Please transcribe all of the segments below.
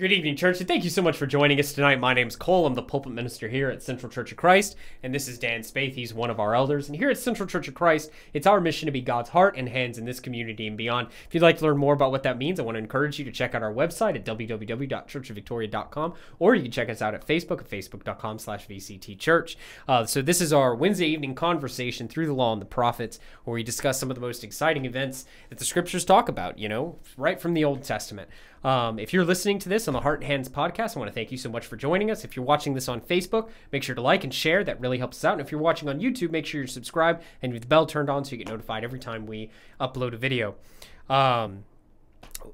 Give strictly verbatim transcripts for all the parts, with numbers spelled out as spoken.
Good evening, church, and thank you so much for joining us tonight. My name's Cole. I'm the pulpit minister here at Central Church of Christ, and this is Dan Spaeth. He's one of our elders. And here at Central Church of Christ, it's our mission to be God's heart and hands in this community and beyond. If you'd like to learn more about what that means, I want to encourage you to check out our website at w w w dot church of victoria dot com, or you can check us out at Facebook at facebook dot com slash V C T Church. Uh, so this is our Wednesday evening conversation through the Law and the Prophets, where we discuss some of the most exciting events that the scriptures talk about, you know, right from the Old Testament. Um, if you're listening to this on the Heart and Hands Podcast, I want to thank you so much for joining us. If you're watching this on Facebook, make sure to like and share. That really helps us out. And if you're watching on YouTube, make sure you're subscribed and with the bell turned on so you get notified every time we upload a video. Um,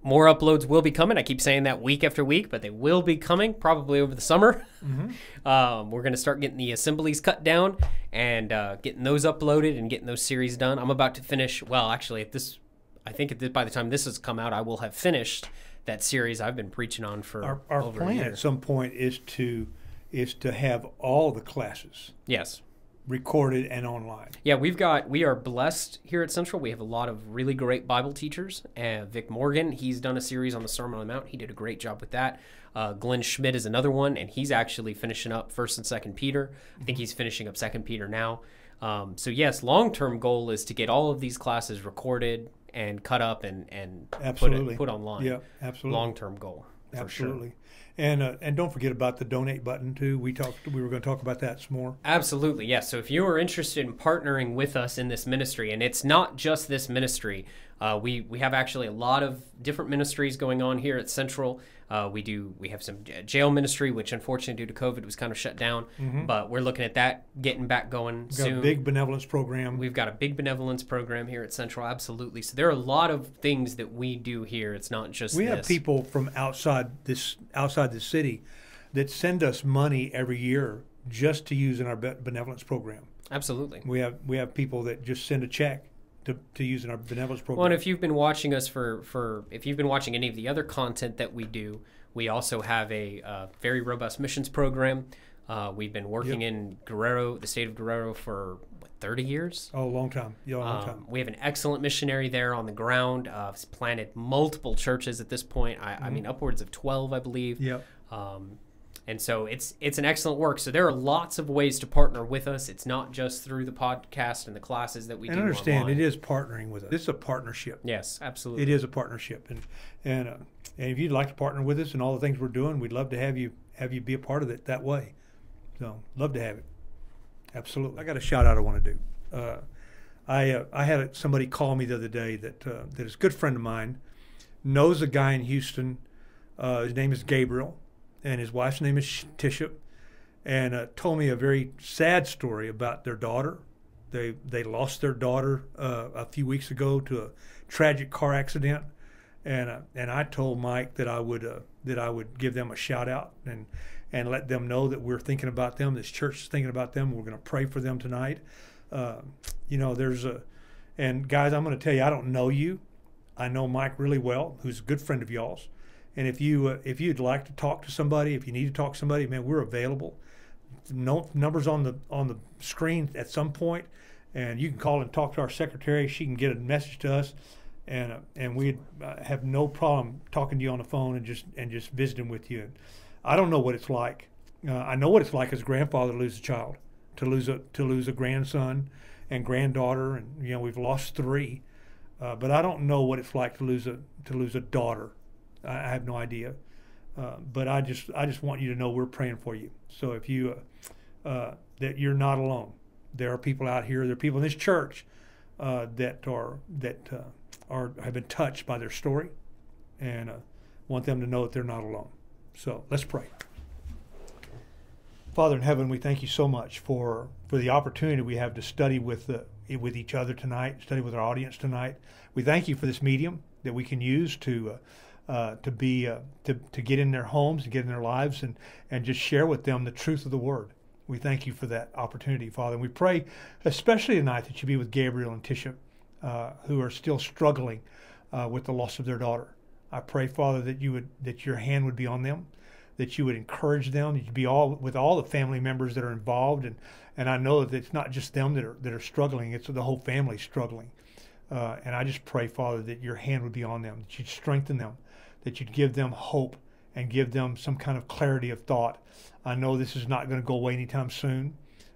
more uploads will be coming. I keep saying that week after week, but they will be coming probably over the summer. Mm-hmm. um, we're going to start getting the assemblies cut down and uh, getting those uploaded and getting those series done. I'm about to finish. Well, actually, at this, I think at this, by the time this has come out, I will have finished that series I've been preaching on for our, our over plan a year. At some point is to is to have all the classes, yes, recorded and online. Yeah, we've got we are blessed here at Central. We have a lot of really great Bible teachers. Uh, Vic Morgan, he's done a series on the Sermon on the Mount. He did a great job with that. Uh, Glenn Schmidt is another one, and he's actually finishing up First and Second Peter. I think he's finishing up Second Peter now. Um, so yes, long term goal is to get all of these classes recorded and cut up and, and put, it, put online. Yeah, absolutely. Long-term goal, for absolutely. Sure. And, uh, and don't forget about the donate button, too. We talked. We were going to talk about that some more. Absolutely, yes. Yeah. So if you are interested in partnering with us in this ministry, and it's not just this ministry. Uh, we, we have actually a lot of different ministries going on here at Central. Uh, we do we have some jail ministry, which unfortunately due to COVID was kind of shut down. Mm-hmm. But we're looking at that getting back going soon. We've got a big benevolence program. We've got a big benevolence program here at Central, absolutely. So there are a lot of things that we do here. It's not just we this. Have people from outside this outside the city that send us money every year just to use in our benevolence program. Absolutely. We have we have people that just send a check To, to use in our benevolence program. Well, and if you've been watching us for, for, if you've been watching any of the other content that we do, we also have a uh, very robust missions program. Uh, we've been working yep. in Guerrero, the state of Guerrero, for what, thirty years? Oh, a long time. Yeah, a long um, time. We have an excellent missionary there on the ground. Uh, he's planted multiple churches at this point. I, mm-hmm. I mean, upwards of twelve, I believe. Yeah. Um, And so it's it's an excellent work. So there are lots of ways to partner with us. It's not just through the podcast and the classes that we do online. And understand, it is partnering with us. This is a partnership. Yes, absolutely. It is a partnership. And and, uh, and if you'd like to partner with us and all the things we're doing, we'd love to have you have you be a part of it that way. So love to have it. Absolutely. I got a shout out I want to do. Uh, I uh, I had somebody call me the other day that uh, that is a good friend of mine, knows a guy in Houston. Uh, his name is Gabriel. And his wife's name is Tisha, and uh, told me a very sad story about their daughter. They they lost their daughter uh, a few weeks ago to a tragic car accident, and uh, and I told Mike that I would uh, that I would give them a shout out and and let them know that we're thinking about them. This church is thinking about them. We're going to pray for them tonight. Uh, you know, there's a and guys, I'm going to tell you, I don't know you. I know Mike really well, who's a good friend of y'all's. And if you uh, if you'd like to talk to somebody, if you need to talk to somebody, man, we're available. No numbers on the on the screen at some point, and you can call and talk to our secretary. She can get a message to us, and uh, and we uh, have no problem talking to you on the phone and just and just visiting with you. I don't know what it's like. Uh, I know what it's like as a grandfather to lose a child, to lose a to lose a grandson and granddaughter, and you know we've lost three, uh, but I don't know what it's like to lose a to lose a daughter. I have no idea, uh, but I just I just want you to know we're praying for you. So if you uh, uh, that you're not alone, there are people out here. There are people in this church uh, that are that uh, are have been touched by their story, and uh, want them to know that they're not alone. So let's pray. Father in heaven, we thank you so much for for the opportunity we have to study with the with each other tonight, study with our audience tonight. We thank you for this medium that we can use to. Uh, Uh, to be uh, to, to get in their homes and get in their lives and and just share with them the truth of the word. We thank you for that opportunity, Father. And we pray especially tonight that you be with Gabriel and Tisha, uh, who are still struggling uh, with the loss of their daughter. I pray, Father, that you would that your hand would be on them, that you would encourage them, that you'd be all with all the family members that are involved. And and I know that it's not just them that are that are struggling; it's the whole family struggling. Uh, and I just pray, Father, that your hand would be on them, that you'd strengthen them, that you'd give them hope and give them some kind of clarity of thought. I know this is not going to go away anytime soon.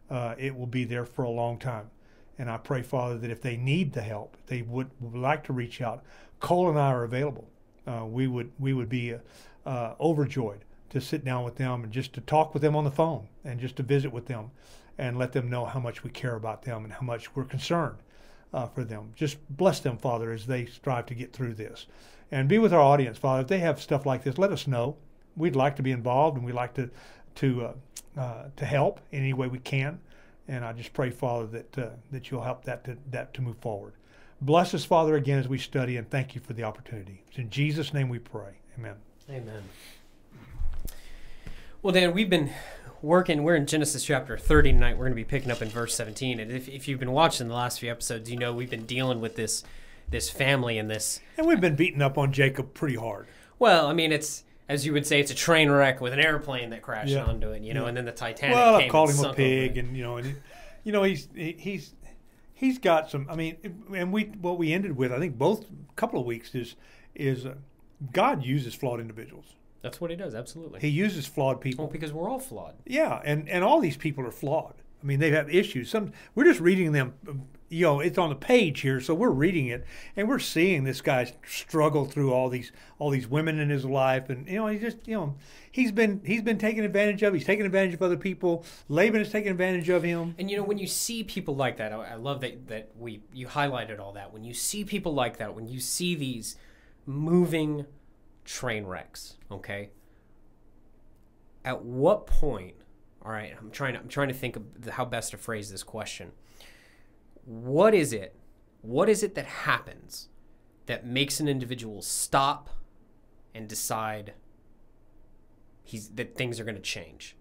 Uh, it will be there for a long time. And I pray, Father, that if they need the help, if they would, would like to reach out, Cole and I are available. Uh, we would we would be uh, uh, overjoyed to sit down with them and just to talk with them on the phone and just to visit with them and let them know how much we care about them and how much we're concerned uh, for them. Just bless them, Father, as they strive to get through this. And be with our audience, Father. If they have stuff like this, let us know. We'd like to be involved, and we'd like to to uh, uh, to help in any way we can. And I just pray, Father, that uh, that you'll help that to, that to move forward. Bless us, Father, again as we study, and thank you for the opportunity. It's in Jesus' name we pray. Amen. Amen. Well, Dan, we've been working. We're in Genesis chapter thirty tonight. We're going to be picking up in verse seventeen. And if, if you've been watching the last few episodes, you know we've been dealing with this this family and this. And we've been beating up on Jacob pretty hard. Well, I mean, it's, as you would say, it's a train wreck with an airplane that crashed yeah. onto it, you know, yeah. and then the Titanic well, came I've called and him sunk a pig, and, you know, and he, you know, he's he, he's... He's got some. I mean, and we what we ended with, I think, both couple of weeks is is uh, God uses flawed individuals. That's what He does. Absolutely, He uses flawed people. Well, because we're all flawed. Yeah, and and all these people are flawed. I mean, they have issues. Some we're just reading them. You know, it's on the page here, so we're reading it and we're seeing this guy struggle through all these all these women in his life, and you know, he just you know he's been he's been taken advantage of. He's taken advantage of other people. Laban is taking advantage of him. And you know, when you see people like that, I love that that we you highlighted all that. When you see people like that, when you see these moving train wrecks, okay. At what point? All right, I'm trying. I'm trying to think of how best to phrase this question. What is it? What is it that happens that makes an individual stop and decide he's that things are going to change?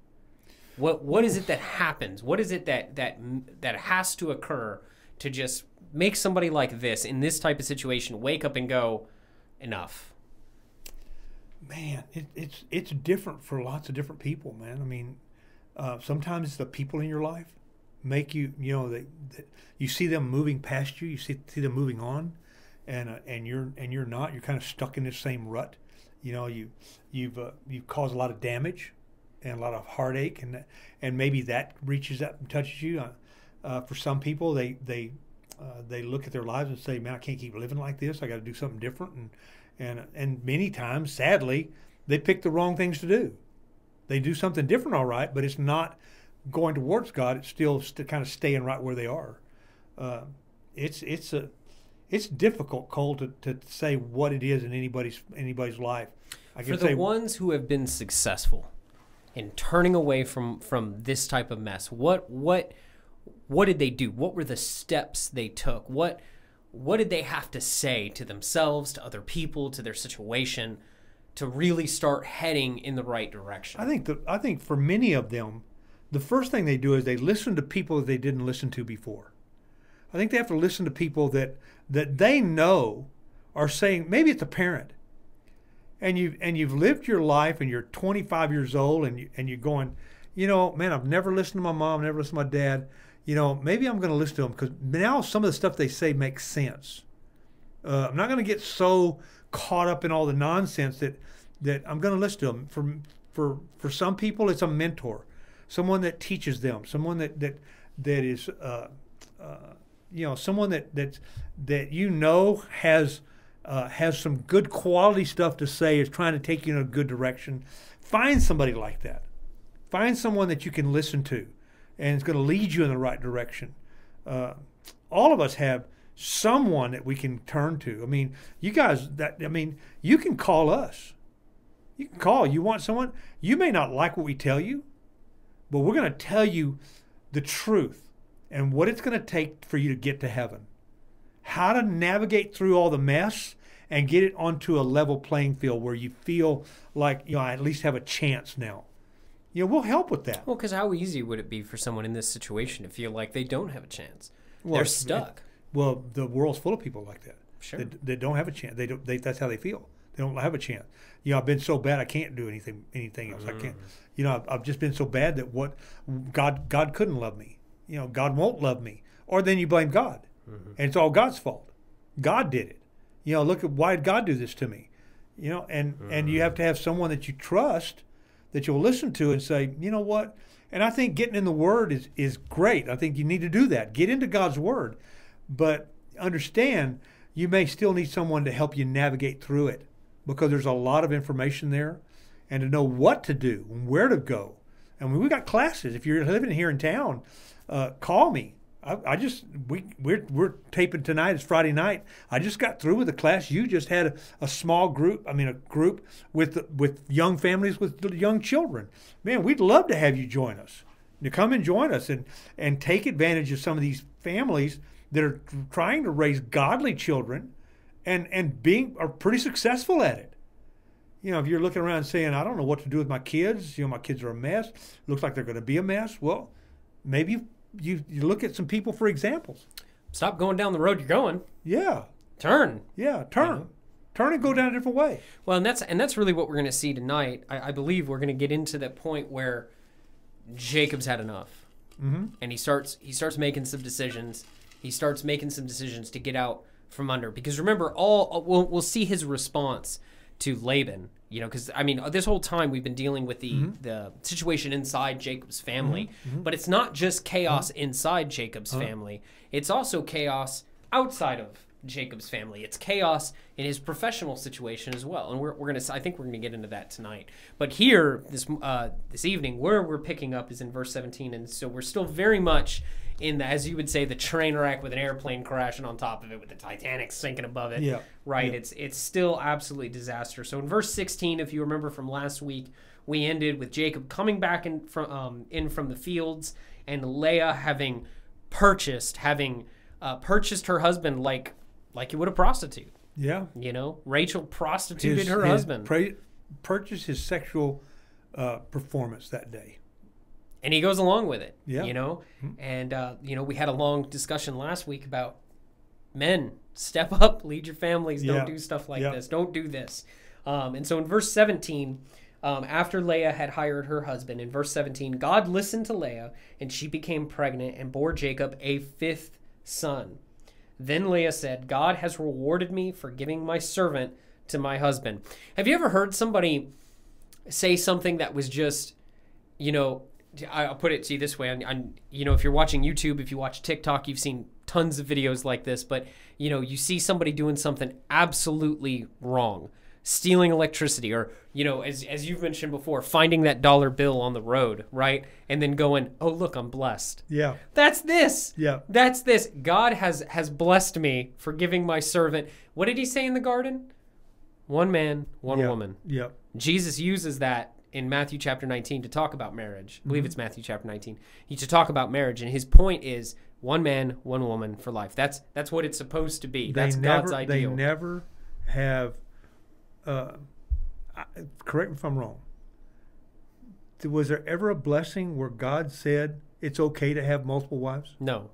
What What is it that happens? What is it that that that has to occur to just make somebody like this in this type of situation wake up and go, enough? Man, it, it's it's different for lots of different people, man. I mean. Uh, sometimes the people in your life make you, you know, that you see them moving past you, you see, see them moving on, and uh, and you're and you're not. You're kind of stuck in this same rut. You know, you you've uh, you've caused a lot of damage and a lot of heartache, and and maybe that reaches out and touches you. Uh, uh, for some people, they they uh, they look at their lives and say, "Man, I can't keep living like this. I got to do something different." And and and many times, sadly, they pick the wrong things to do. They do something different, all right, but it's not going towards God. It's still st- kind of staying right where they are. Uh, it's it's a it's difficult, Cole, to, to say what it is in anybody's anybody's life. I can For the say, ones who have been successful in turning away from from this type of mess, what what what did they do? What were the steps they took? What what did they have to say to themselves, to other people, to their situation? To really start heading in the right direction. I think the, I think for many of them, the first thing they do is they listen to people that they didn't listen to before. I think they have to listen to people that that they know are saying, maybe it's a parent, and you and you've lived your life and you're twenty-five years old and you, and you're going, you know, man, I've never listened to my mom, never listened to my dad. You know, maybe I'm going to listen to them because now some of the stuff they say makes sense. Uh, I'm not going to get so caught up in all the nonsense that that I'm going to listen to them. For for for some people, it's a mentor, someone that teaches them, someone that that that is uh, uh, you know someone that that that you know has uh, has some good quality stuff to say, is trying to take you in a good direction. Find somebody like that. Find someone that you can listen to, and it's going to lead you in the right direction. Uh, all of us have someone that we can turn to. I mean, you guys, that I mean, you can call us. You can call. You want someone? You may not like what we tell you, but we're going to tell you the truth and what it's going to take for you to get to heaven. How to navigate through all the mess and get it onto a level playing field where you feel like, you know, I at least have a chance now. You know, we'll help with that. Well, because how easy would it be for someone in this situation to feel like they don't have a chance? Well, they're stuck. It, Well, the world's full of people like that. Sure. They, they don't have a chance. They don't. They, that's how they feel. They don't have a chance. You know, I've been so bad I can't do anything. Anything else. Mm-hmm. I can't. You know, I've, I've just been so bad that what God God couldn't love me. You know, God won't love me. Or then you blame God, mm-hmm. and it's all God's fault. God did it. You know, look at why did God do this to me? You know, and, mm. and you have to have someone that you trust that you'll listen to and say, you know what? And I think getting in the Word is, is great. I think you need to do that. Get into God's Word. But understand, you may still need someone to help you navigate through it, because there's a lot of information there, and to know what to do and where to go. I mean, we've got classes. If you're living here in town, uh, call me. I, I just, we, we're, we're taping tonight. It's Friday night. I just got through with a class. You just had a, a small group, I mean, a group with, with young families, with young children. Man, we'd love to have you join us. To come and join us and, and take advantage of some of these families that are trying to raise godly children and, and being, are pretty successful at it. You know, if you're looking around saying, I don't know what to do with my kids, you know, my kids are a mess, looks like they're going to be a mess. Well, maybe you, you, you look at some people for examples. Stop going down the road you're going. Yeah. Turn. Yeah, turn. You know? Turn and go down a different way. Well, and that's, and that's really what we're going to see tonight. I, I believe we're going to get into that point where Jacob's had enough. Mm-hmm. And he starts, he starts making some decisions. He starts making some decisions to get out from under. Because remember, all we'll, we'll see his response to Laban, you know, because, I mean, this whole time we've been dealing with the, mm-hmm. the situation inside Jacob's family, mm-hmm. but it's not just chaos mm-hmm. inside Jacob's uh-huh. family. It's also chaos outside of Jacob's family. It's chaos in his professional situation as well. And we're, we're going to, I think we're going to get into that tonight. But here, this, uh, this evening, where we're picking up is in verse seventeen. And so we're still very much in the, as you would say, the train wreck with an airplane crashing on top of it, with the Titanic sinking above it, yeah. right? Yeah. It's it's still absolutely disaster. So in verse sixteen, if you remember from last week, we ended with Jacob coming back in from um, in from the fields, and Leah having purchased having uh, purchased her husband like like you would a prostitute. Yeah, you know, Rachel prostituted his, her his husband, pra- purchased his sexual uh, performance that day. And he goes along with it, yeah. you know? And, uh, you know, we had a long discussion last week about men, step up, lead your families, don't yeah. do stuff like yeah. this, don't do this. Um, and so in verse seventeen, um, after Leah had hired her husband, in verse seventeen, God listened to Leah, and she became pregnant and bore Jacob a fifth son. Then Leah said, God has rewarded me for giving my servant to my husband. Have you ever heard somebody say something that was just, you know, I'll put it to you this way. I'm, I'm, you know, if you're watching YouTube, if you watch TikTok, you've seen tons of videos like this, but, you know, you see somebody doing something absolutely wrong, stealing electricity, or, you know, as, as you've mentioned before, finding that dollar bill on the road, right? And then going, oh, look, I'm blessed. Yeah. That's this. Yeah. That's this. God has, has blessed me for giving my servant. What did he say in the garden? One man, one yeah. woman. Yeah. Jesus uses that in Matthew chapter nineteen to talk about marriage. I believe mm-hmm. it's Matthew chapter nineteen. He to talk about marriage, and his point is one man, one woman for life. That's that's what it's supposed to be. They that's never, God's ideal. They never have, uh, I, correct me if I'm wrong, was there ever a blessing where God said it's okay to have multiple wives? No.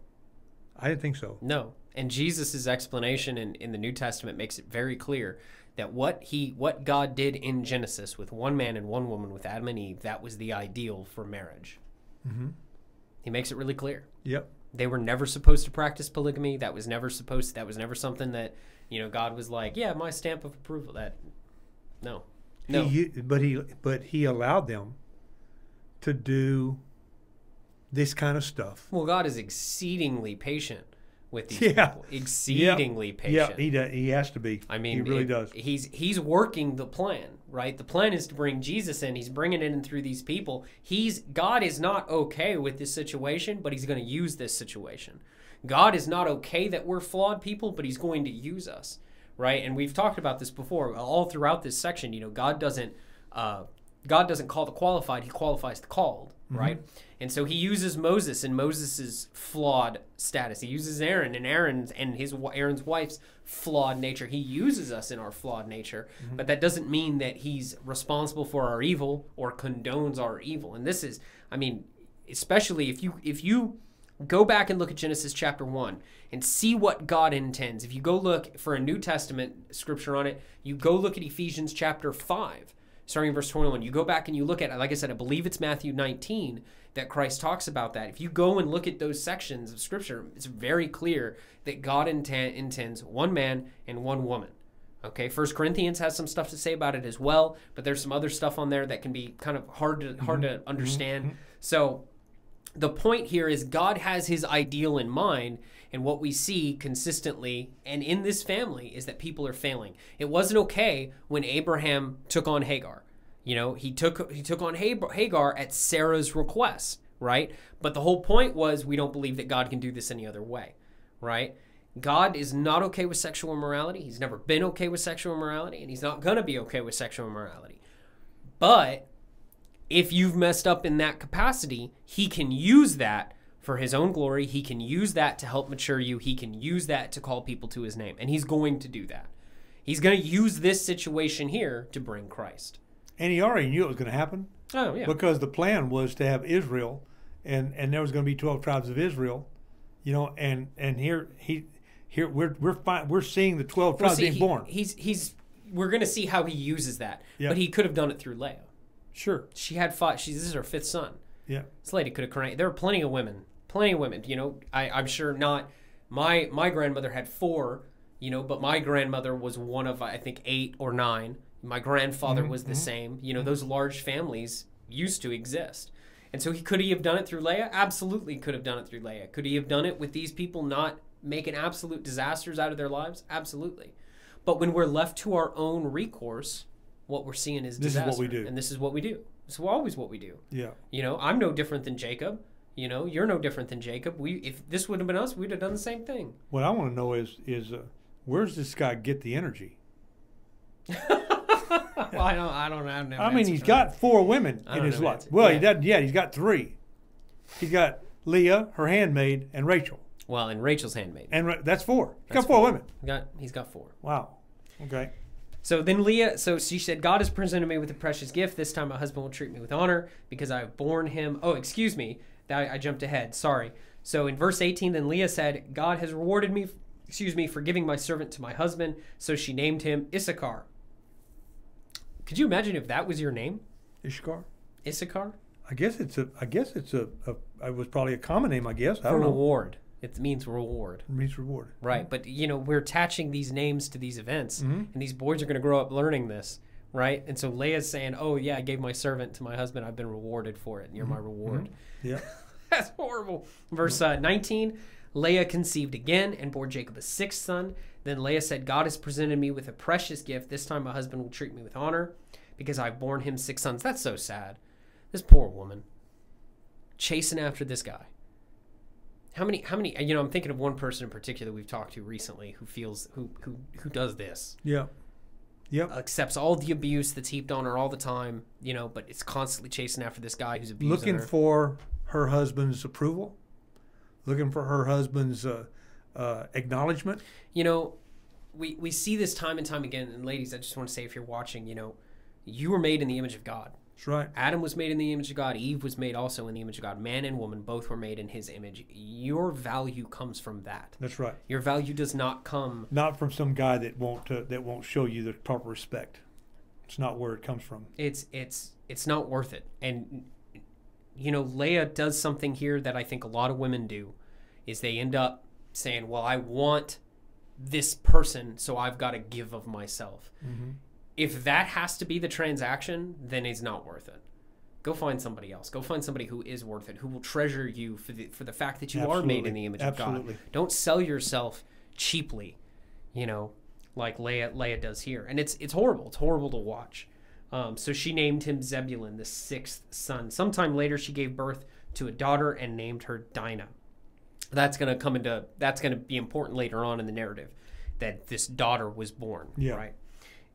I didn't think so. No. And Jesus' explanation in, in the New Testament makes it very clear that what he, what God did in Genesis with one man and one woman, with Adam and Eve, that was the ideal for marriage. Mm-hmm. He makes it really clear. Yep. They were never supposed to practice polygamy. That was never supposed. That was never something that, you know, God was like, yeah, my stamp of approval. That, no, no. He, but he, but he allowed them to do this kind of stuff. Well, God is exceedingly patient with these yeah. people, exceedingly yep. patient. Yeah, he does. He has to be. I mean, he really it, does. He's he's working the plan, right? The plan is to bring Jesus in. He's bringing it in through these people. He's God is not okay with this situation, but he's going to use this situation. God is not okay that we're flawed people, but he's going to use us, right? And we've talked about this before, all throughout this section. You know, God doesn't uh, God doesn't call the qualified; he qualifies the called. Right? Mm-hmm. And so he uses Moses and Moses's flawed status. He uses Aaron and Aaron's and his Aaron's wife's flawed nature. He uses us in our flawed nature, mm-hmm. but that doesn't mean that he's responsible for our evil or condones our evil. And this is, I mean, especially if you if you go back and look at Genesis chapter one and see what God intends. If you go look for a New Testament scripture on it, you go look at Ephesians chapter five. Starting in verse twenty-one, you go back and you look at, like I said, I believe it's Matthew nineteen that Christ talks about that. If you go and look at those sections of Scripture, it's very clear that God intent, intends one man and one woman. Okay, First Corinthians has some stuff to say about it as well, but there's some other stuff on there that can be kind of hard to, hard mm-hmm. to understand. Mm-hmm. So the point here is God has his ideal in mind, and what we see consistently and in this family is that people are failing. It wasn't okay when Abraham took on Hagar. You know, he took he took on Hagar at Sarah's request, right? But the whole point was we don't believe that God can do this any other way, right? God is not okay with sexual immorality. He's never been okay with sexual immorality, and he's not going to be okay with sexual immorality. But if you've messed up in that capacity, he can use that for his own glory. He can use that to help mature you. He can use that to call people to his name, and he's going to do that. He's going to use this situation here to bring Christ. And he already knew it was going to happen. Oh, yeah. Because the plan was to have Israel, and, and there was going to be twelve tribes of Israel, you know, and, and here he... Here we're we're fine, we're seeing the twelve tribes well, being he, born. He's he's we're going to see how he uses that. Yeah. But he could have done it through Leah. Sure, she had five. She's this is her fifth son. Yeah, this lady could have cried. There are plenty of women, plenty of women. You know, I, I'm sure not. My my grandmother had four. You know, but my grandmother was one of I think eight or nine. My grandfather mm-hmm. was the mm-hmm. same. You know, mm-hmm. those large families used to exist. And so he could he have done it through Leah? Absolutely, could have done it through Leah. Could he have done it with these people not making absolute disasters out of their lives? Absolutely. But when we're left to our own recourse, what we're seeing is disaster. This is what we do. And this is what we do. It's always what we do. Yeah. You know, I'm no different than Jacob. You know, you're no different than Jacob. We, if this would have been us, we'd have done the same thing. What I want to know is, is uh, where's this guy get the energy? Well, I don't, I don't have no I mean, he's got that. four women I in his life. Answer. Well, yeah. he doesn't yet. Yeah, he's got three. He's got Leah, her handmaid, and Rachel. Well, and Rachel's handmaid. And that's four. He's got four women. He got, he's got four. Wow. Okay. So then Leah, so she said, God has presented me with a precious gift. This time my husband will treat me with honor because I have borne him. Oh, excuse me. I, I jumped ahead. Sorry. So in verse eighteen, then Leah said, God has rewarded me, excuse me, for giving my servant to my husband. So she named him Issachar. Could you imagine if that was your name? Issachar? Issachar? I guess it's a, I guess it's a, a it was probably a common name, I guess. I don't know. Reward. It means reward. It means reward. Right. Mm-hmm. But, you know, we're attaching these names to these events, mm-hmm. and these boys are going to grow up learning this, right? And so Leah's saying, oh, yeah, I gave my servant to my husband. I've been rewarded for it, and you're mm-hmm. my reward. Mm-hmm. Yeah. That's horrible. Verse uh, nineteen, Leah conceived again and bore Jacob a sixth son. Then Leah said, God has presented me with a precious gift. This time my husband will treat me with honor because I've borne him six sons. That's so sad. This poor woman chasing after this guy. How many, how many, you know, I'm thinking of one person in particular we've talked to recently who feels, who, who, who does this. Yeah. Yep. Accepts all the abuse that's heaped on her all the time, you know, but it's constantly chasing after this guy who's abusing Looking her. Looking for her husband's approval. Looking for her husband's uh, uh, acknowledgement. You know, we, we see this time and time again. And ladies, I just want to say, if you're watching, you know, you were made in the image of God. That's right. Adam was made in the image of God. Eve was made also in the image of God. Man and woman both were made in his image. Your value comes from that. That's right. Your value does not come... Not from some guy that won't uh, that won't show you the proper respect. It's not where it comes from. It's, it's, it's not worth it. And, you know, Leah does something here that I think a lot of women do, is they end up saying, well, I want this person, so I've got to give of myself. Mm-hmm. If that has to be the transaction, then it's not worth it. Go find somebody else. Go find somebody who is worth it, who will treasure you for the, for the fact that you Absolutely. are made in the image Absolutely. of God. Don't sell yourself cheaply, you know, like Leah, Leah does here. And it's, it's horrible. It's horrible to watch. Um, so she named him Zebulun, the sixth son. Sometime later, she gave birth to a daughter and named her Dinah. That's going to come into, that's going to be important later on in the narrative, that this daughter was born, yeah. right?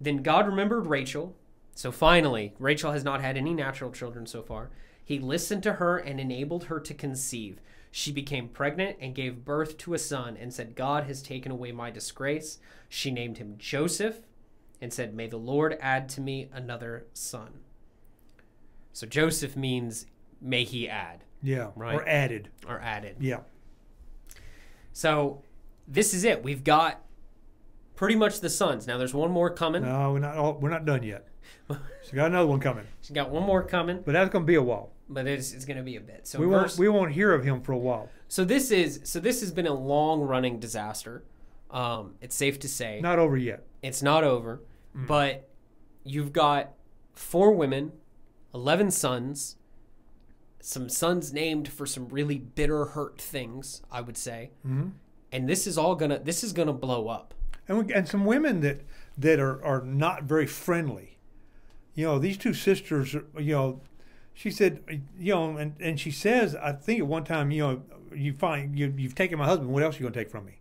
Then God remembered Rachel. So finally, Rachel has not had any natural children so far. He listened to her and enabled her to conceive. She became pregnant and gave birth to a son and said, God has taken away my disgrace. She named him Joseph and said, may the Lord add to me another son. So Joseph means may he add. Yeah, right? Or added. Or added. Yeah. So this is it. We've got... pretty much the sons. Now there's one more coming. No, we're not all, we're not done yet. She's got another one coming. She's got one more coming. But that's going to be a while. But it's, it's going to be a bit. So we won't, we won't hear of him for a while. So this is so this has been a long running disaster, Um, it's safe to say. Not over yet. It's not over. Mm. But you've got four women, eleven sons, some sons named for some really bitter, hurt things, I would say. Mm-hmm. And this is all gonna, this is gonna blow up. And we, and some women that that are are not very friendly. You know, these two sisters, you know, she said, you know, and, and she says, I think at one time, you know, you find you you've taken my husband. What else are you gonna take from me?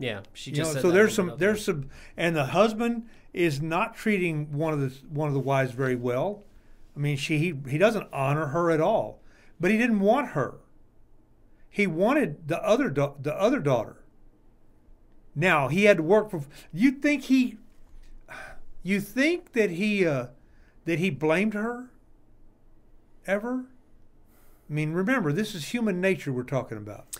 Yeah, she just. You know, said so that there's some there's there. some, and the husband is not treating one of the one of the wives very well. I mean, she he, he doesn't honor her at all, but he didn't want her. He wanted the other the other daughter. Now he had to work for. You think he, you think that he, uh, that he blamed her. Ever, I mean, remember this is human nature we're talking about.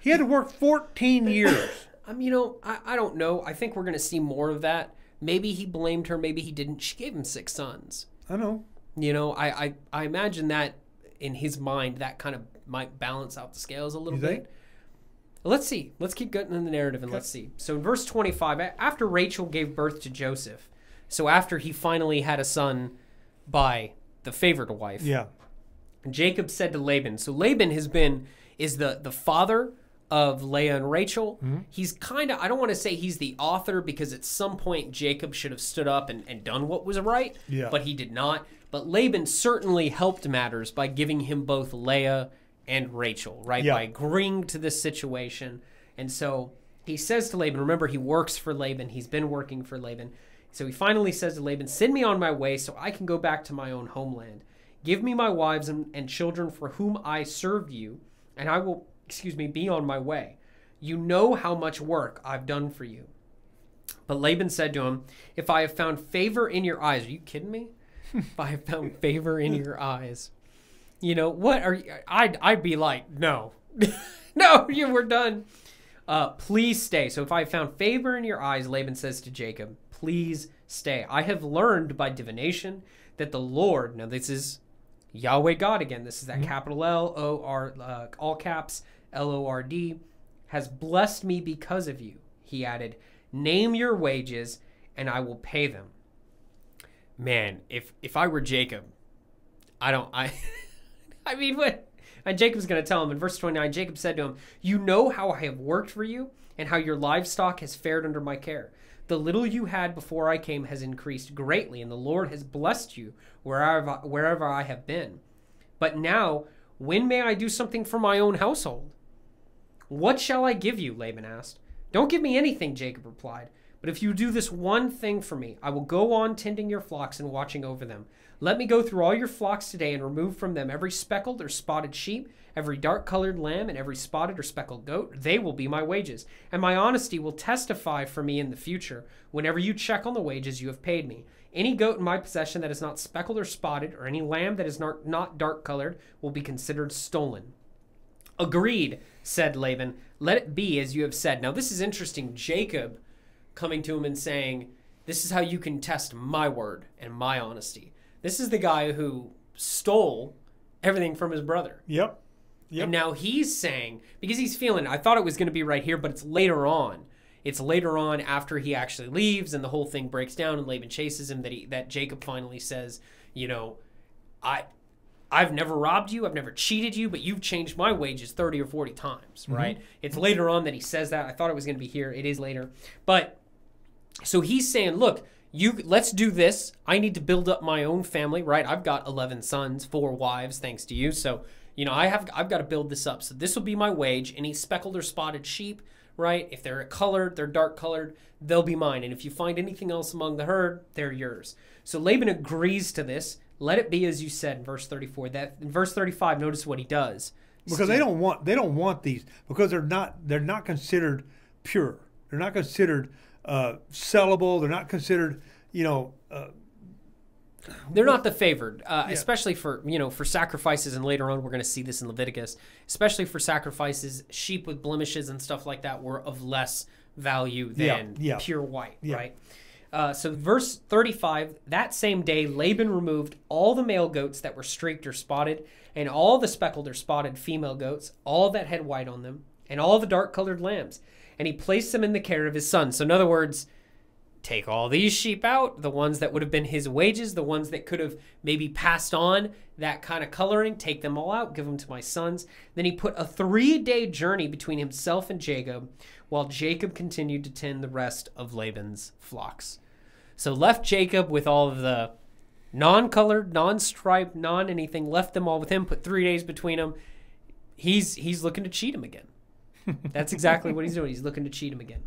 He had to work fourteen years. I mean, you know, I, I don't know. I think we're going to see more of that. Maybe he blamed her. Maybe he didn't. She gave him six sons. I know. You know, I I, I imagine that in his mind that kind of might balance out the scales a little you bit. Think? Let's see. Let's keep getting in the narrative and okay. let's see. So in verse twenty-five, after Rachel gave birth to Joseph, so after he finally had a son by the favored wife. Yeah. Jacob said to Laban. So Laban has been is the the father of Leah and Rachel. Mm-hmm. He's kind of, I don't want to say he's the author, because at some point Jacob should have stood up and, and done what was right, yeah. but he did not. But Laban certainly helped matters by giving him both Leah and Rachel, right? Yeah. By agreeing to this situation. And so he says to Laban, remember he works for Laban, he's been working for Laban. So he finally says to Laban, send me on my way so I can go back to my own homeland. Give me my wives and, and children for whom I served you, and I will, excuse me, be on my way. You know how much work I've done for you. But Laban said to him, if I have found favor in your eyes, are you kidding me? If I have found favor in your eyes, you know, what are you, I'd, I'd be like, no, no, you were done. Uh, please stay. So if I have found favor in your eyes, Laban says to Jacob, please stay. I have learned by divination that the Lord, now this is Yahweh God again, this is that mm-hmm. capital L O R, uh, all caps, L O R D, has blessed me because of you. He added, name your wages and I will pay them. Man, if if I were Jacob, I don't, I, I mean, what? And Jacob's going to tell him in verse twenty-nine, Jacob said to him, you know how I have worked for you and how your livestock has fared under my care. The little you had before I came has increased greatly, and the Lord has blessed you wherever, wherever I have been. But now, when may I do something for my own household? What shall I give you? Laban asked. Don't give me anything, Jacob replied. But if you do this one thing for me, I will go on tending your flocks and watching over them. Let me go through all your flocks today and remove from them every speckled or spotted sheep, every dark-colored lamb, and every spotted or speckled goat. They will be my wages, and my honesty will testify for me in the future whenever you check on the wages you have paid me. Any goat in my possession that is not speckled or spotted, or any lamb that is not, not dark-colored, will be considered stolen. Agreed, said Laban. Let it be as you have said. Now, this is interesting. Jacob coming to him and saying, this is how you can test my word and my honesty. This is the guy who stole everything from his brother. Yep. Yep. And now he's saying, because he's feeling, I thought it was going to be right here, but it's later on. It's later on after he actually leaves and the whole thing breaks down and Laban chases him that he, that Jacob finally says, you know, I, I've never robbed you. I've never cheated you, but you've changed my wages thirty or forty times, right? Mm-hmm. It's later on that he says that. I thought it was going to be here. It is later. But so he's saying, look, you let's do this. I need to build up my own family, right? I've got eleven sons, four wives, thanks to you. So, you know, I have I've got to build this up. So this will be my wage. Any speckled or spotted sheep, right? If they're colored, they're dark colored, they'll be mine. And if you find anything else among the herd, they're yours. So Laban agrees to this. Let it be as you said in verse thirty-four. That in verse thirty-five, notice what he does. Because they don't want they don't want these because they're not they're not considered pure. They're not considered Uh, sellable. They're not considered, you know. Uh, They're not the favored, uh, yeah. especially for, you know, for sacrifices. And later on, we're going to see this in Leviticus, especially for sacrifices, sheep with blemishes and stuff like that were of less value than yeah, yeah. pure white, yeah. right? Uh, so verse thirty-five, that same day, Laban removed all the male goats that were streaked or spotted and all the speckled or spotted female goats, all that had white on them, and all the dark colored lambs. and he placed them in the care of his son. So in other words, take all these sheep out, the ones that would have been his wages, the ones that could have maybe passed on that kind of coloring, take them all out, give them to my sons. Then he put a three-day journey between himself and Jacob, while Jacob continued to tend the rest of Laban's flocks. So left Jacob with all of the non-colored, non-striped, non-anything, left them all with him, put three days between them. He's, he's looking to cheat him again. That's exactly what he's doing. He's looking to cheat him again.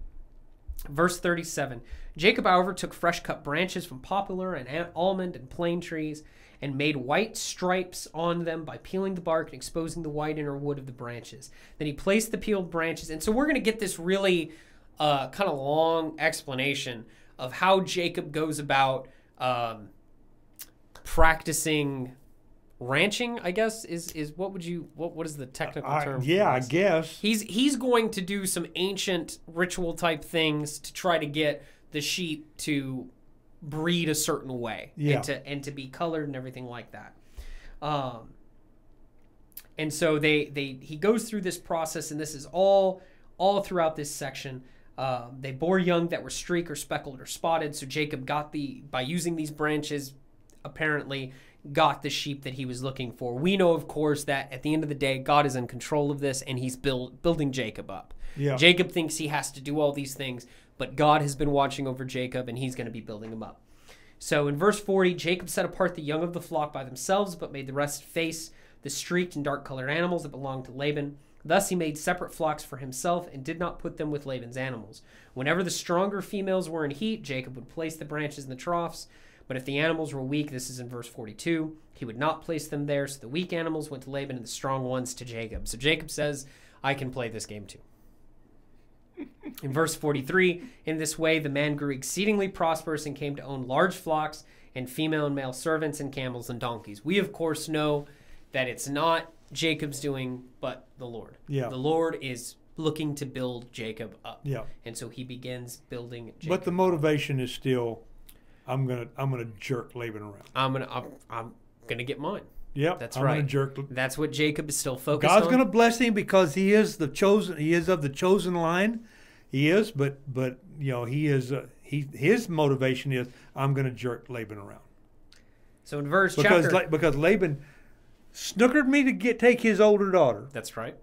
Verse thirty-seven, Jacob, however, took fresh cut branches from poplar and almond and plane trees and made white stripes on them by peeling the bark and exposing the white inner wood of the branches. Then he placed the peeled branches. And so we're going to get this really uh, kind of long explanation of how Jacob goes about um, practicing ranching, I guess, is is what would you what what is the technical uh, term? Yeah, I guess he's he's going to do some ancient ritual type things to try to get the sheep to breed a certain way, yeah, and to and to be colored and everything like that. Um, and so they they he goes through this process, and this is all all throughout this section. Um, they bore young that were streaked or speckled or spotted. So Jacob got the by using these branches, apparently got the sheep that he was looking for. We know, of course, that at the end of the day, God is in control of this, and he's build, building Jacob up. Yeah. Jacob thinks he has to do all these things, but God has been watching over Jacob, and he's going to be building him up. So in verse forty, Jacob set apart the young of the flock by themselves, but made the rest face the streaked and dark-colored animals that belonged to Laban. Thus he made separate flocks for himself and did not put them with Laban's animals. Whenever the stronger females were in heat, Jacob would place the branches in the troughs. But if the animals were weak, this is in verse forty-two, he would not place them there. So the weak animals went to Laban and the strong ones to Jacob. So Jacob says, I can play this game too. In verse forty-three, in this way, the man grew exceedingly prosperous and came to own large flocks and female and male servants and camels and donkeys. We, of course, know that it's not Jacob's doing, but the Lord. Yeah. The Lord is looking to build Jacob up. Yeah. And so he begins building Jacob. But the motivation is still, I'm gonna I'm gonna jerk Laban around. I'm gonna I'm, I'm gonna get mine. Yep, that's I'm right. Gonna jerk. That's what Jacob is still focused God's on. God's gonna bless him because he is the chosen. He is of the chosen line. He is, but but you know he is. Uh, he his motivation is I'm gonna jerk Laban around. So in verse because chapter, La, because Laban snookered me to get take his older daughter. That's right.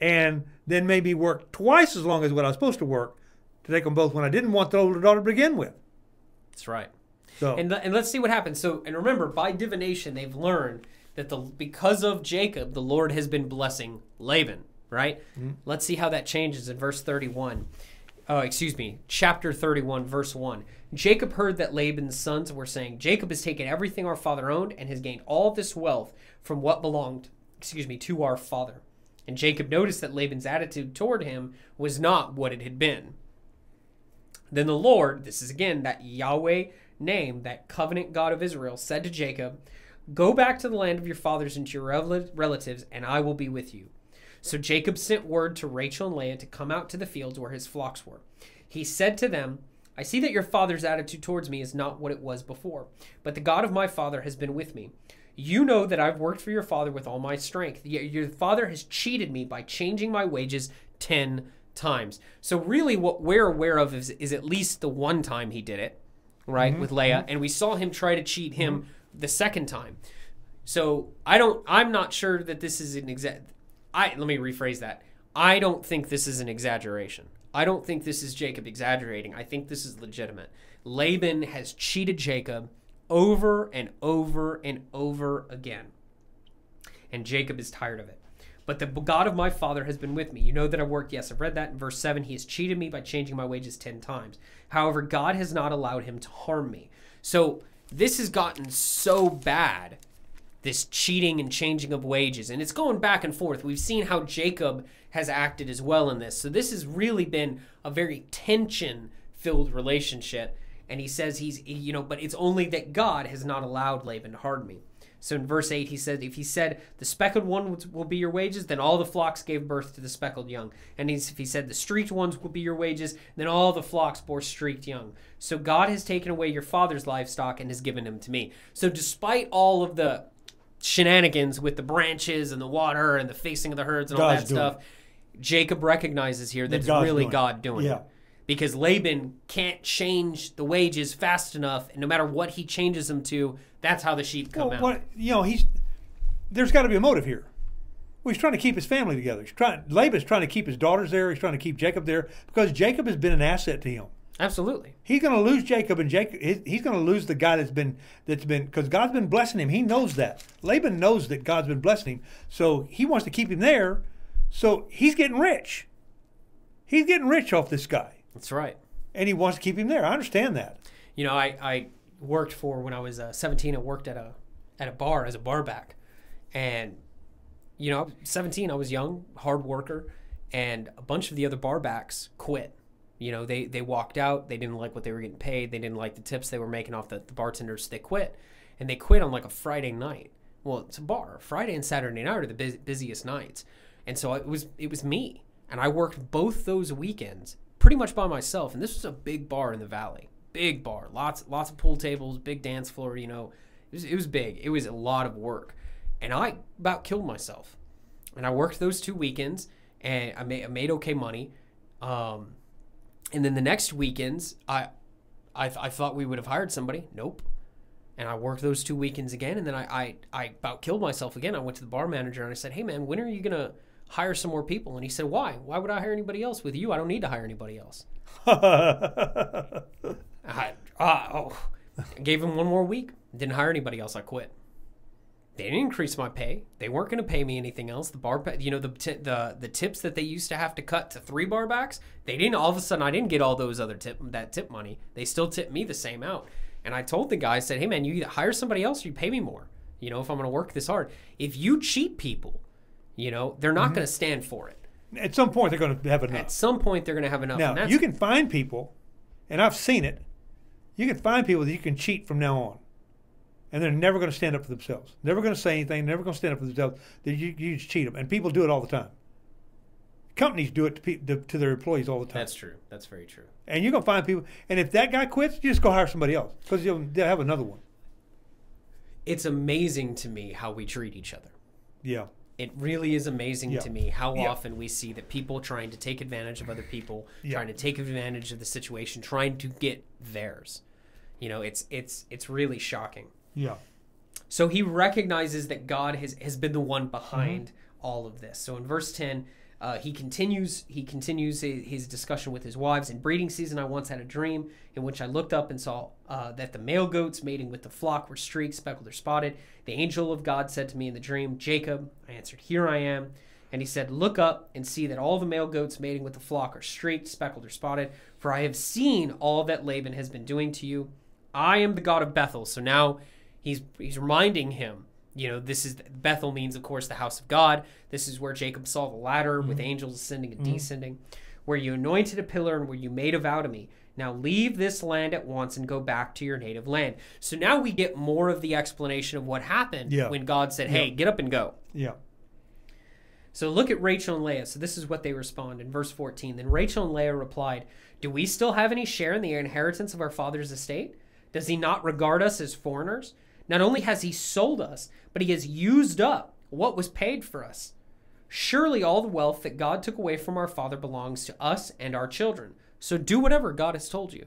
And then made me work twice as long as what I was supposed to work to take them both when I didn't want the older daughter to begin with. That's right. So. And, and let's see what happens. So, and remember, by divination, they've learned that the because of Jacob, the Lord has been blessing Laban, right? Mm-hmm. Let's see how that changes in verse thirty-one. Uh, excuse me, chapter thirty-one, verse one. Jacob heard that Laban's sons were saying, Jacob has taken everything our father owned and has gained all this wealth from what belonged, excuse me, to our father. And Jacob noticed that Laban's attitude toward him was not what it had been. Then the Lord, this is again that Yahweh name, that covenant God of Israel, said to Jacob, go back to the land of your fathers and to your relatives, and I will be with you. So Jacob sent word to Rachel and Leah to come out to the fields where his flocks were. He said to them, I see that your father's attitude towards me is not what it was before, but the God of my father has been with me. You know that I've worked for your father with all my strength. Your father has cheated me by changing my wages ten times. times. So really what we're aware of is, is at least the one time he did it, right, mm-hmm, with Leah, and we saw him try to cheat him mm-hmm. the second time. So I don't, I'm not sure that this is an exact, I, let me rephrase that. I don't think this is an exaggeration. I don't think this is Jacob exaggerating. I think this is legitimate. Laban has cheated Jacob over and over and over again. And Jacob is tired of it. But the God of my father has been with me. You know that I worked. Yes, I've read that in verse seven. He has cheated me by changing my wages ten times. However, God has not allowed him to harm me. So this has gotten so bad, this cheating and changing of wages. And it's going back and forth. We've seen how Jacob has acted as well in this. So this has really been a very tension-filled relationship. And he says he's, you know, but it's only that God has not allowed Laban to harm me. So in verse eight, he said, if he said, the speckled one will be your wages, then all the flocks gave birth to the speckled young. And if he said, the streaked ones will be your wages, then all the flocks bore streaked young. So God has taken away your father's livestock and has given him to me. So despite all of the shenanigans with the branches and the water and the facing of the herds and all that stuff, Jacob recognizes here that, that it's really doing God doing yeah. it. Because Laban can't change the wages fast enough, and no matter what he changes them to, that's how the sheep come well, out. Well, you know, he's there's got to be a motive here. Well, he's trying to keep his family together. He's trying, Laban's trying to keep his daughters there. He's trying to keep Jacob there because Jacob has been an asset to him. Absolutely. He's going to lose Jacob, and Jacob he's going to lose the guy that's been that's been because God's been blessing him. He knows that. Laban knows that God's been blessing him, so he wants to keep him there. So he's getting rich. He's getting rich off this guy. That's right. And he wants to keep him there. I understand that. You know, I, I worked for, when I was uh, seventeen, I worked at a at a bar as a barback. And, you know, seventeen, I was young, hard worker, and a bunch of the other barbacks quit. You know, they, they walked out. They didn't like what they were getting paid. They didn't like the tips they were making off the, the bartenders. So they quit. And they quit on like a Friday night. Well, it's a bar. Friday and Saturday night are the bus busiest nights. And so it was it was me. And I worked both those weekends pretty much by myself, and this was a big bar in the valley, big bar, lots lots of pool tables, big dance floor, you know. It was, it was big. It was a lot of work, and I about killed myself. And I worked those two weekends, and I made, I made okay money. Um, and then the next weekends, I, I, I thought we would have hired somebody. Nope. And I worked those two weekends again, and then I, I, I about killed myself again. I went to the bar manager, and I said, hey, man, when are you going to hire some more people? And he said, why? Why would I hire anybody else with you? I don't need to hire anybody else. I, uh, oh. I gave him one more week. Didn't hire anybody else. I quit. They didn't increase my pay. They weren't going to pay me anything else. The bar, you know, the, t the the tips that they used to have to cut to three barbacks, they didn't, all of a sudden, I didn't get all those other tip, that tip money. They still tipped me the same out. And I told the guy, I said, hey, man, you either hire somebody else or you pay me more, you know, if I'm going to work this hard. If you cheat people, you know, they're not mm-hmm. going to stand for it. At some point, they're going to have enough. At some point, they're going to have enough. Now, and that's, you can find people, and I've seen it, you can find people that you can cheat from now on, and they're never going to stand up for themselves. Never going to say anything, never going to stand up for themselves. You, you just cheat them, and people do it all the time. Companies do it to, to, to their employees all the time. That's true. That's very true. And you're going to find people, and if that guy quits, you just go hire somebody else because they'll have another one. It's amazing to me how we treat each other. Yeah. It really is amazing yeah. to me how yeah. often we see that people trying to take advantage of other people, yeah. trying to take advantage of the situation, trying to get theirs. You know, it's it's it's really shocking. Yeah. So he recognizes that God has, has been the one behind mm-hmm. all of this. So in verse ten, uh, he continues he continues his discussion with his wives. In breeding season, I once had a dream in which I looked up and saw uh, that the male goats mating with the flock were streaked, speckled, or spotted. The angel of God said to me in the dream, Jacob. I answered, here I am. And he said, look up and see that all the male goats mating with the flock are streaked, speckled, or spotted, for I have seen all that Laban has been doing to you. I am the God of Bethel. So now he's, he's reminding him, you know, this is, Bethel means, of course, the house of God. This is where Jacob saw the ladder mm-hmm. with angels ascending and mm-hmm. descending, where you anointed a pillar and where you made a vow to me. Now leave this land at once and go back to your native land. So now we get more of the explanation of what happened yeah. when God said, hey, yeah. get up and go. Yeah. So look at Rachel and Leah. So this is what they respond in verse fourteen. Then Rachel and Leah replied, do we still have any share in the inheritance of our father's estate? Does he not regard us as foreigners? Not only has he sold us, but he has used up what was paid for us. Surely all the wealth that God took away from our father belongs to us and our children. So do whatever God has told you.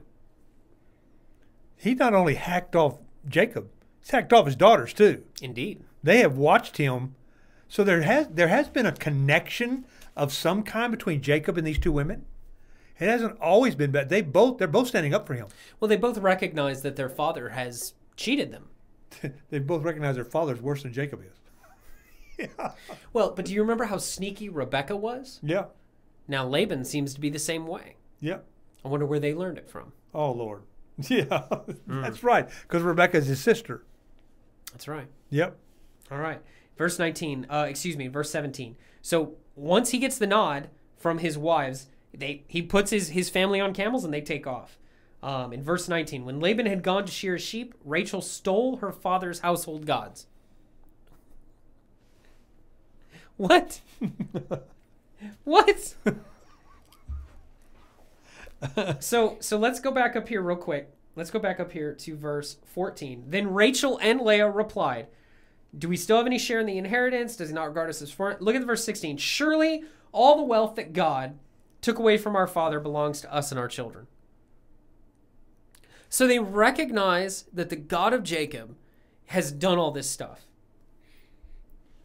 He not only hacked off Jacob, he's hacked off his daughters too. Indeed. They have watched him. So there has there has been a connection of some kind between Jacob and these two women. It hasn't always been bad. They both they're both standing up for him. Well, they both recognize that their father has cheated them. They both recognize their father's worse than Jacob is. yeah. Well, but do you remember how sneaky Rebecca was? Yeah. Now Laban seems to be the same way. Yeah. I wonder where they learned it from. Oh, Lord. Yeah, mm. that's right. Because Rebecca is his sister. That's right. Yep. All right. Verse nineteen, uh, excuse me, verse seventeen. So once he gets the nod from his wives, they he puts his, his family on camels and they take off. Um, in verse nineteen, when Laban had gone to shear his sheep, Rachel stole her father's household gods. What? What? so so let's go back up here real quick. Let's go back up here to verse fourteen. Then Rachel and Leah replied, do we still have any share in the inheritance? Does he not regard us as foreign? Look at verse sixteen. Surely All the wealth that God took away from our father belongs to us and our children. So they recognize that the God of Jacob has done all this stuff.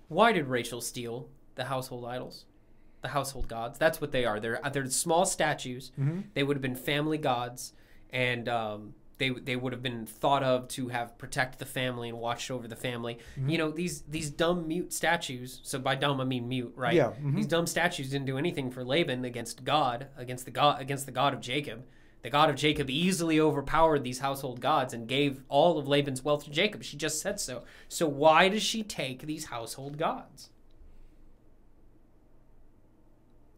Why did Rachel steal the household idols, the household gods? That's what they are. They're, they're small statues. Mm-hmm. They would have been family gods, and um, they, they would have been thought of to have protect the family and watched over the family. Mm-hmm. You know, these, these dumb mute statues, so by dumb I mean mute, right? Yeah. Mm-hmm. These dumb statues didn't do anything for Laban against God, against the God, against the God of Jacob. The God of Jacob easily overpowered these household gods and gave all of Laban's wealth to Jacob. She just said so. So why does she take these household gods?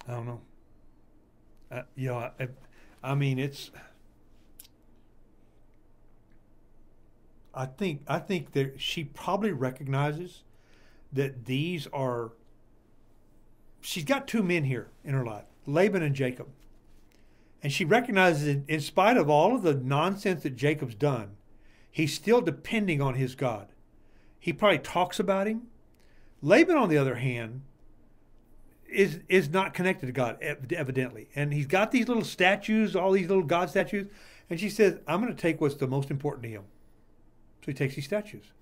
I don't know. Uh, you know, I, I, I mean, it's. I think I think that she probably recognizes that these are. She's got two men here in her life, Laban and Jacob. And she recognizes that in spite of all of the nonsense that Jacob's done, he's still depending on his God. He probably talks about him. Laban, on the other hand, is is not connected to God, evidently. And he's got these little statues, all these little God statues. And she says, I'm going to take what's the most important to him. So he takes these statues.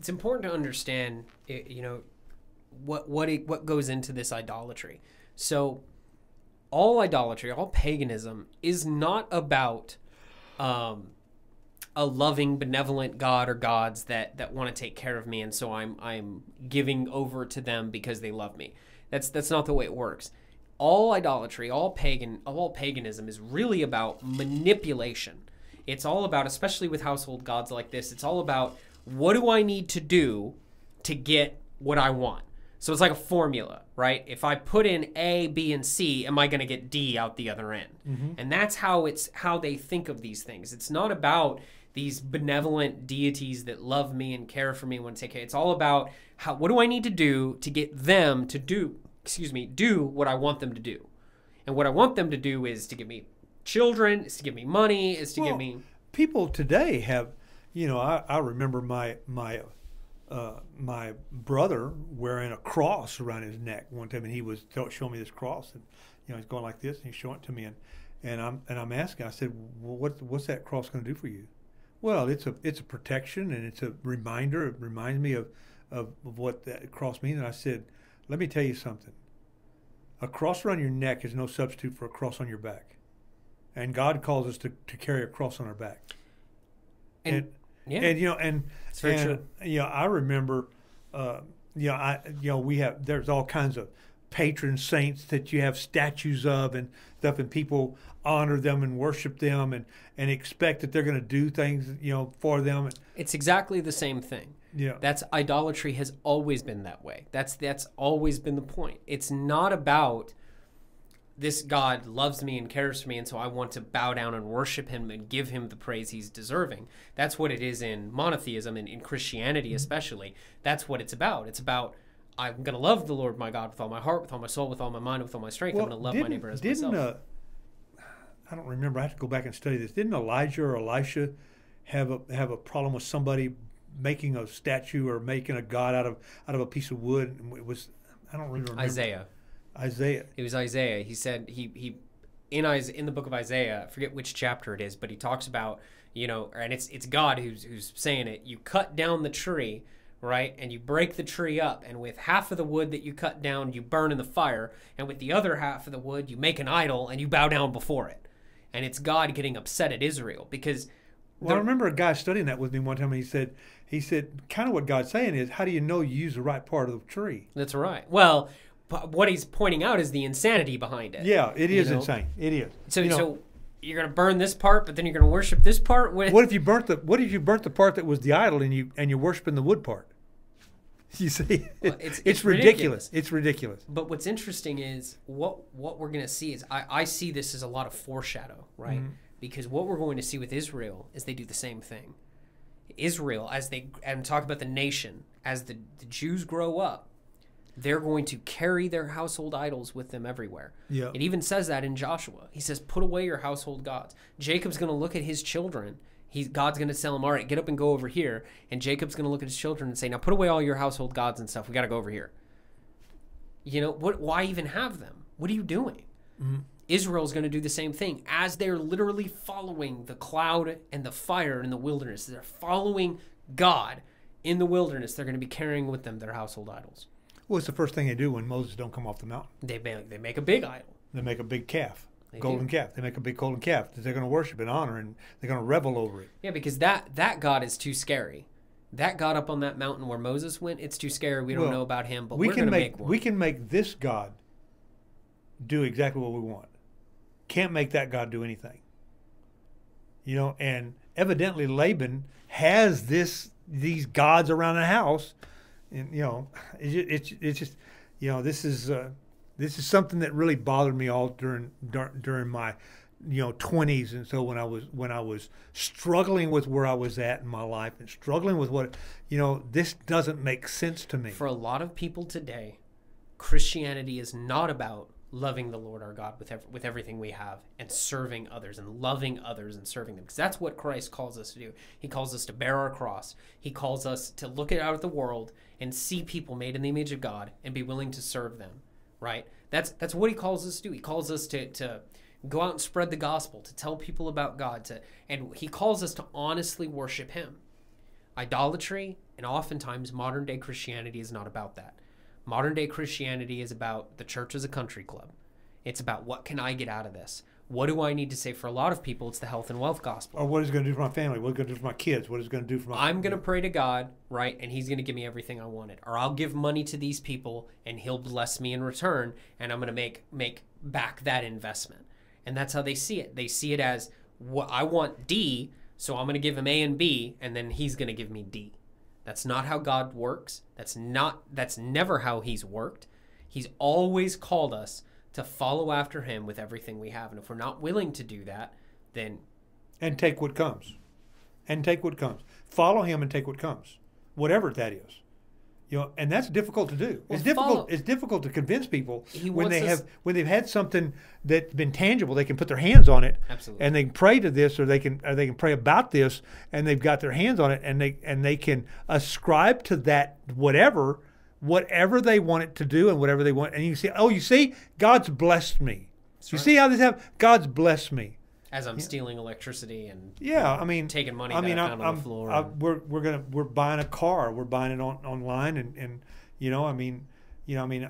It's important to understand, you know, what, what, it, what goes into this idolatry. So... all idolatry, all paganism is not about um, a loving, benevolent God or gods that, that want to take care of me, and so I'm I'm giving over to them because they love me. That's that's not the way it works. All idolatry, all pagan, all paganism is really about manipulation. It's all about, especially with household gods like this, it's all about what do I need to do to get what I want. So it's like a formula, right? If I put in A, B, and C, am I going to get D out the other end? Mm-hmm. And that's how it's how they think of these things. It's not about these benevolent deities that love me and care for me and want to take care. It's all about how, what do I need to do to get them to do, excuse me, do what I want them to do. And what I want them to do is to give me children, is to give me money, is to well, give me... People today have, you know, I, I remember my... my Uh, my brother wearing a cross around his neck one time, and he was showing me this cross, and you know he's going like this, and he's showing it to me, and and I'm and I'm asking, I said, well, what what's that cross going to do for you? Well, it's a it's a protection, and it's a reminder. It reminds me of, of of what that cross means. And I said, let me tell you something. A cross around your neck is no substitute for a cross on your back, and God calls us to to carry a cross on our back. And. and Yeah. And you know, and, and you know, I remember, uh, you know, I you know, we have there's all kinds of patron saints that you have statues of and stuff, and people honor them and worship them and and expect that they're going to do things, you know, for them. It's exactly the same thing. Yeah, that's idolatry has always been that way. That's that's always been the point. It's not about this God loves me and cares for me, and so I want to bow down and worship him and give him the praise he's deserving. That's what it is in monotheism and in Christianity especially. That's what it's about. It's about, I'm going to love the Lord my God with all my heart, with all my soul, with all my mind, with all my strength. Well, I'm going to love my neighbor as didn't, myself. Uh, I don't remember. I have to go back and study this. Didn't Elijah or Elisha have a, have a problem with somebody making a statue or making a god out of out of a piece of wood? It was, I don't really remember. Isaiah. Isaiah. It was Isaiah. He said he he in Isaiah, in the book of Isaiah, I forget which chapter it is, but he talks about, you know, and it's it's God who's who's saying it. You cut down the tree, right? And you break the tree up, and with half of the wood that you cut down, you burn in the fire, and with the other half of the wood, you make an idol and you bow down before it. And it's God getting upset at Israel because Well, the, I remember a guy studying that with me one time, and he said he said kind of what God's saying is, how do you know you use the right part of the tree? That's right. Well, what he's pointing out is the insanity behind it. Yeah, it is you know? insane. It is. So, you know, so you're going to burn this part, but then you're going to worship this part. With... What if you burnt the What if you burnt the part that was the idol, and you and you're worshiping the wood part? You see, well, it's, it's, it's ridiculous. ridiculous. It's ridiculous. But what's interesting is what what we're going to see is I I see this as a lot of foreshadow, right? Mm-hmm. Because what we're going to see with Israel is they do the same thing. Israel, as they and talk about the nation, as the, the Jews grow up, they're going to carry their household idols with them everywhere. Yeah. It even says that in Joshua. He says, put away your household gods. Jacob's going to look at his children. He's, God's going to tell him, all right, get up and go over here. And Jacob's going to look at his children and say, now put away all your household gods and stuff. We got to go over here. You know, what? Why even have them? What are you doing? Mm-hmm. Israel's going to do the same thing as they're literally following the cloud and the fire in the wilderness. They're following God in the wilderness. They're going to be carrying with them their household idols. Well, it's the first thing they do when Moses don't come off the mountain. They make, they make a big idol. They make a big calf, they golden do. calf. They make a big golden calf that they're going to worship and honor, and they're going to revel over it. Yeah, because that, that God is too scary. That God up on that mountain where Moses went, it's too scary. We don't well, know about him, but we we're going to make, make one. We can make this God do exactly what we want. Can't make that God do anything. You know, and evidently Laban has this these gods around the house, and you know, it's it's just, you know, this is uh, this is something that really bothered me all during during my you know twenties, and so when I was when I was struggling with where I was at in my life and struggling with what you know, this doesn't make sense to me. For a lot of people today, Christianity is not about loving the Lord our God with ev with everything we have and serving others and loving others and serving them, because that's what Christ calls us to do. He calls us to bear our cross. He calls us to look out at the world and see people made in the image of God and be willing to serve them, right? That's that's what he calls us to do. He calls us to to go out and spread the gospel, to tell people about God, to and he calls us to honestly worship him. Idolatry and oftentimes modern day Christianity is not about that. Modern day Christianity is about the church as a country club. It's about what can I get out of this? What do I need to say? For a lot of people, it's the health and wealth gospel. Or what is it going to do for my family? What is it going to do for my kids? What is it going to do for my... I'm going to pray to God, right, and he's going to give me everything I wanted. Or I'll give money to these people, and he'll bless me in return, and I'm going to make, make back that investment. And that's how they see it. They see it as, well, I want D, so I'm going to give him A and B, and then he's going to give me D. That's not how God works. That's not, that's never how he's worked. He's always called us to follow after him with everything we have. And if we're not willing to do that, then... And take what comes. And take what comes. Follow him and take what comes. Whatever that is. You know, and that's difficult to do. Well, it's difficult follow. it's difficult to convince people he when they us, have when they've had something that's been tangible, they can put their hands on it. Absolutely. And they can pray to this, or they can or they can pray about this, and they've got their hands on it, and they and they can ascribe to that whatever whatever they want it to do and whatever they want, and you can say, "Oh, you see, God's blessed me." That's you right. see how this happens? God's blessed me. As I'm yeah. stealing electricity and yeah, I mean taking money I mean, that I found I'm, on the floor. I, and... We're we're gonna we're buying a car. We're buying it on online, and and you know I mean you know I mean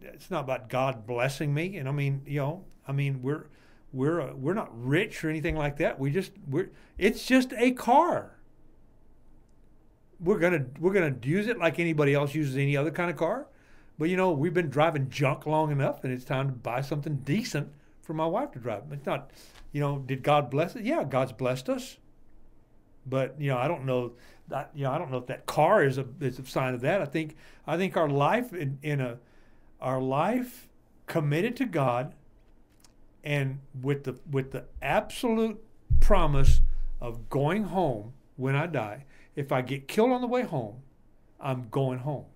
it's not about God blessing me. And I mean you know I mean we're we're uh, we're not rich or anything like that. We just we're it's just a car. We're gonna we're gonna use it like anybody else uses any other kind of car, but you know we've been driving junk long enough, and it's time to buy something decent for my wife to drive. It's not. You know, did God bless it? Yeah, God's blessed us. But you know, I don't know that. You know, I don't know if that car is a is a sign of that. I think I think our life in, in a our life committed to God, and with the with the absolute promise of going home when I die. If I get killed on the way home, I'm going home.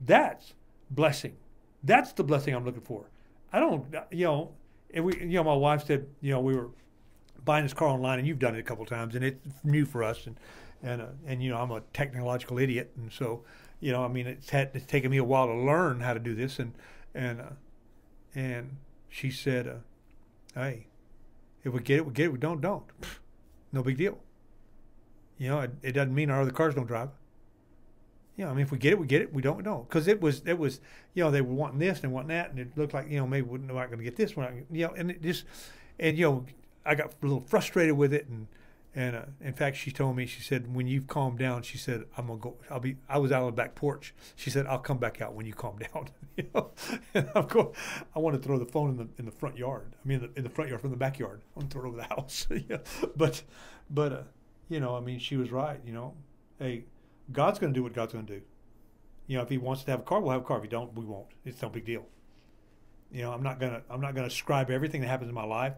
That's blessing. That's the blessing I'm looking for. I don't. You know. And we, you know, my wife said, you know, we were buying this car online, and you've done it a couple of times, and it's new for us, and and uh, and you know, I'm a technological idiot, and so, you know, I mean, it's had it's taken me a while to learn how to do this, and and uh, and she said, uh, hey, if we get it, we get it. We don't, don't. Pfft, no big deal. You know, it, it doesn't mean our other cars don't drive. You know, I mean, if we get it, we get it. We don't, we don't. Because it was, it was, you know, they were wanting this and wanting that, and it looked like, you know, maybe we're not going to get this one. You know, and it just, and you know, I got a little frustrated with it, and and uh, in fact, she told me, she said, when you've calmed down, she said, I'm gonna go. I'll be. I was out on the back porch. She said, I'll come back out when you calm down. You know, and I'm going. I want to throw the phone in the in the front yard. I mean, in the, in the front yard from the backyard. I want to throw it over the house. Yeah, but, but, uh, you know, I mean, she was right. You know, hey. God's going to do what God's going to do. You know, if he wants to have a car, we'll have a car. If he don't, we won't. It's no big deal. You know, I'm not going to, I'm not going to ascribe everything that happens in my life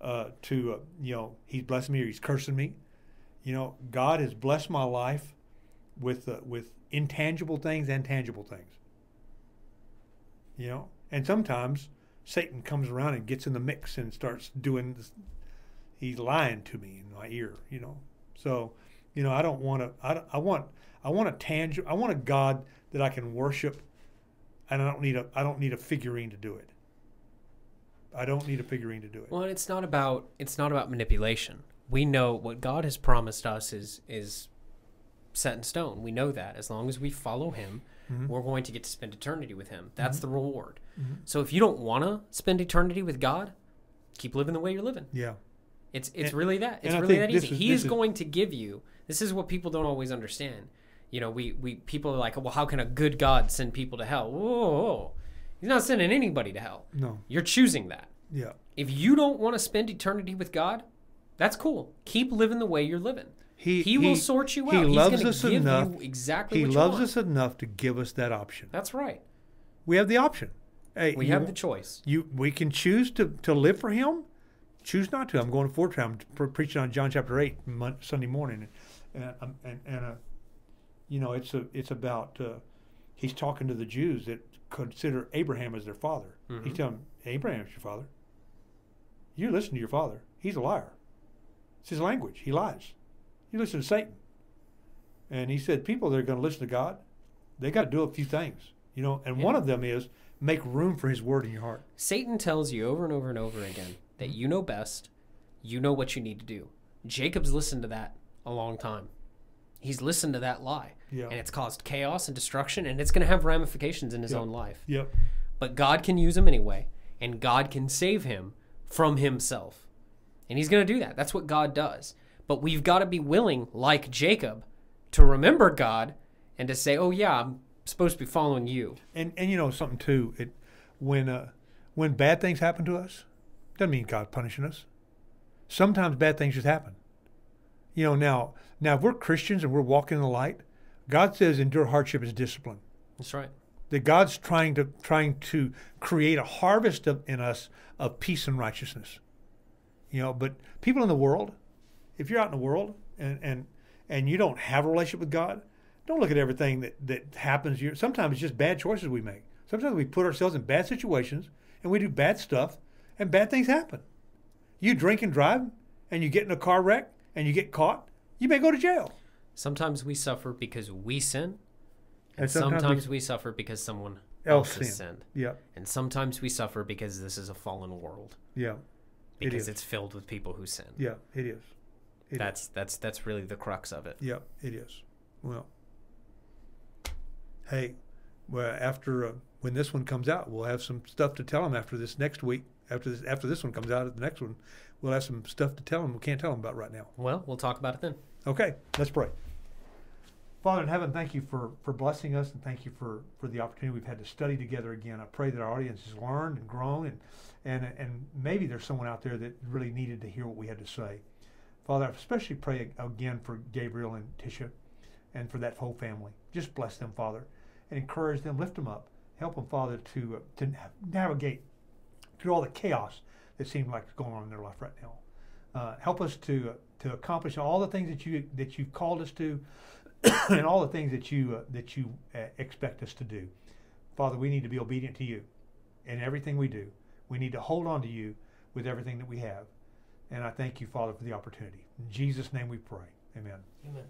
uh, to, uh, you know, he's blessing me or he's cursing me. You know, God has blessed my life with, uh, with intangible things and tangible things. You know, and sometimes Satan comes around and gets in the mix and starts doing this. He's lying to me in my ear, you know. So, you know, I don't want to, I, I want, I want a tangible, I want a God that I can worship and I don't need a I don't need a figurine to do it. I don't need a figurine to do it. Well, it's not about it's not about manipulation. We know what God has promised us is is set in stone. We know that as long as we follow Him, mm-hmm. we're going to get to spend eternity with Him. That's mm-hmm. the reward. Mm-hmm. So if you don't want to spend eternity with God, keep living the way you're living. Yeah, it's it's and, really that. It's really that easy. Is, He is going is, to give you. This is what people don't always understand. You know, we we people are like, well, how can a good God send people to hell? Whoa, whoa. He's not sending anybody to hell. No, you're choosing that. Yeah. If you don't want to spend eternity with God, that's cool. Keep living the way you're living. He, he will he, sort you out. He He's loves us give enough. You exactly. He what you loves want. us enough to give us that option. That's right. We have the option. Hey, we you, have the choice. You, we can choose to to live for Him, choose not to. I'm going to Fortran. I'm pre preaching on John chapter eight mon Sunday morning, and and and, and uh, you know, it's a it's about uh, he's talking to the Jews that consider Abraham as their father. Mm-hmm. He's telling them, Abraham's your father. You listen to your father. He's a liar. It's his language. He lies. You listen to Satan. And he said, people that are going to listen to God, they got to do a few things, you know. And yeah. one of them is make room for His word in your heart. Satan tells you over and over and over again that you know best. You know what you need to do. Jacob's listened to that a long time. He's listened to that lie. Yeah. And it's caused chaos and destruction, and it's going to have ramifications in his yep. own life. Yep. But God can use him anyway, and God can save him from himself. And He's going to do that. That's what God does. But we've got to be willing, like Jacob, to remember God and to say, oh, yeah, I'm supposed to be following you. And, and you know something, too. It, when, uh, when bad things happen to us, doesn't mean God's punishing us. Sometimes bad things just happen. You know, now, now if we're Christians and we're walking in the light, God says endure hardship as discipline. That's right. That God's trying to trying to create a harvest of, in us of peace and righteousness. You know, but people in the world, if you're out in the world and and, and you don't have a relationship with God, don't look at everything that, that happens. You're, sometimes it's just bad choices we make. Sometimes we put ourselves in bad situations and we do bad stuff and bad things happen. You drink and drive and you get in a car wreck and you get caught, you may go to jail. Sometimes we suffer because we sin. And sometimes, sometimes we suffer because someone else has sinned. Yeah. And sometimes we suffer because this is a fallen world. Yeah. Because it's filled with people who sin. Yeah, it is. It that's is. that's that's really the crux of it. Yeah, it is. Well, hey, well, after uh, when this one comes out, we'll have some stuff to tell them after this next week. After this, after this one comes out, the next one, we'll have some stuff to tell them. We can't tell them about right now. Well, we'll talk about it then. Okay, let's pray. Father in heaven, thank you for, for blessing us, and thank you for, for the opportunity we've had to study together again. I pray that our audience has learned and grown, and, and, and maybe there's someone out there that really needed to hear what we had to say. Father, I especially pray again for Gabriel and Tisha and for that whole family. Just bless them, Father, and encourage them, lift them up. Help them, Father, to, uh, to navigate through all the chaos that seems like it's going on in their life right now. Uh, help us to, uh, to accomplish all the things that, you, that you've called us to, and all the things that you uh, that you uh, expect us to do. Father, we need to be obedient to you in everything we do. We need to hold on to you with everything that we have. And I thank you, Father, for the opportunity. In Jesus' name we pray. Amen. Amen.